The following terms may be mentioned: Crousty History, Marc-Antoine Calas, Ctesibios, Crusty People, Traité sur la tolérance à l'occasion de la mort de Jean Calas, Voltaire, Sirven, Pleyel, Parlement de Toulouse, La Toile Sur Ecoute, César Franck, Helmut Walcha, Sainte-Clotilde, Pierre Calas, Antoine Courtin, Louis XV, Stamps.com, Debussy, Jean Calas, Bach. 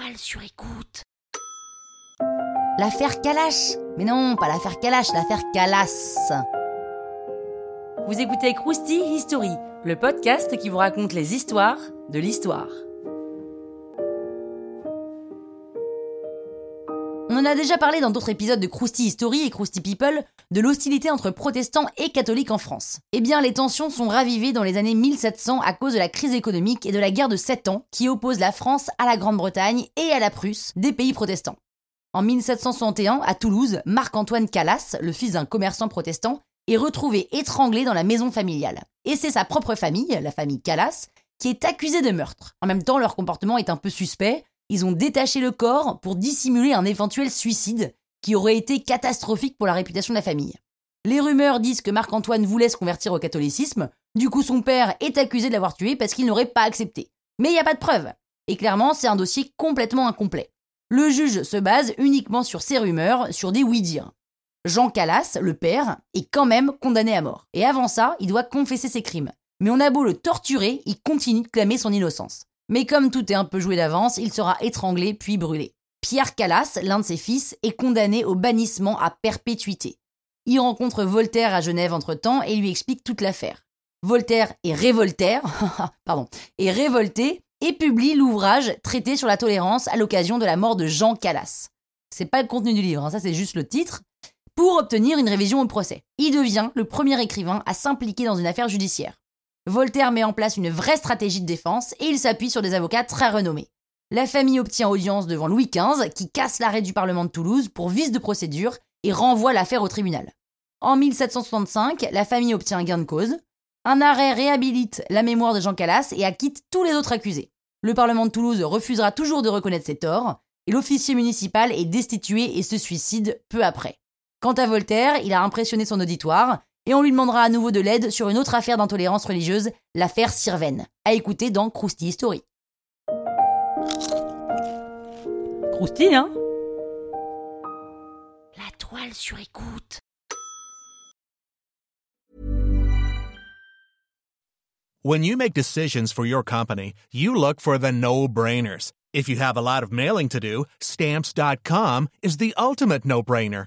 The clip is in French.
Toile sur Écoute. L'affaire Calas. Mais non, pas l'affaire Calas, l'affaire Calas. Vous écoutez Crousty History, le podcast qui vous raconte les histoires de l'histoire. On en a déjà parlé dans d'autres épisodes de Crousty History et Crusty People de l'hostilité entre protestants et catholiques en France. Eh bien, les tensions sont ravivées dans les années 1700 à cause de la crise économique et de la guerre de 7 ans qui oppose la France à la Grande-Bretagne et à la Prusse, des pays protestants. En 1761, à Toulouse, Marc-Antoine Calas, le fils d'un commerçant protestant, est retrouvé étranglé dans la maison familiale. Et c'est sa propre famille, la famille Calas, qui est accusée de meurtre. En même temps, leur comportement est un peu suspect. Ils ont détaché le corps pour dissimuler un éventuel suicide qui aurait été catastrophique pour la réputation de la famille. Les rumeurs disent que Marc-Antoine voulait se convertir au catholicisme, du coup son père est accusé de l'avoir tué parce qu'il n'aurait pas accepté. Mais il n'y a pas de preuves, et clairement c'est un dossier complètement incomplet. Le juge se base uniquement sur ces rumeurs, sur des oui-dire. Jean Calas, le père, est quand même condamné à mort. Et avant ça, il doit confesser ses crimes. Mais on a beau le torturer, il continue de clamer son innocence. Mais comme tout est un peu joué d'avance, il sera étranglé puis brûlé. Pierre Calas, l'un de ses fils, est condamné au bannissement à perpétuité. Il rencontre Voltaire à Genève entre-temps et lui explique toute l'affaire. Voltaire est révolté et publie l'ouvrage « Traité sur la tolérance à l'occasion de la mort de Jean Calas ». C'est pas le contenu du livre, hein, ça c'est juste le titre. Pour obtenir une révision au procès. Il devient le premier écrivain à s'impliquer dans une affaire judiciaire. Voltaire met en place une vraie stratégie de défense et il s'appuie sur des avocats très renommés. La famille obtient audience devant Louis XV qui casse l'arrêt du Parlement de Toulouse pour vice de procédure et renvoie l'affaire au tribunal. En 1765, la famille obtient un gain de cause. Un arrêt réhabilite la mémoire de Jean Calas et acquitte tous les autres accusés. Le Parlement de Toulouse refusera toujours de reconnaître ses torts et l'officier municipal est destitué et se suicide peu après. Quant à Voltaire, il a impressionné son auditoire. Et on lui demandera à nouveau de l'aide sur une autre affaire d'intolérance religieuse, l'affaire Sirven, à écouter dans Crousty History. Crousty, hein ? La toile sur écoute. When you make decisions for your company, you look for the no-brainers. If you have a lot of mailing to do, Stamps.com is the ultimate no-brainer.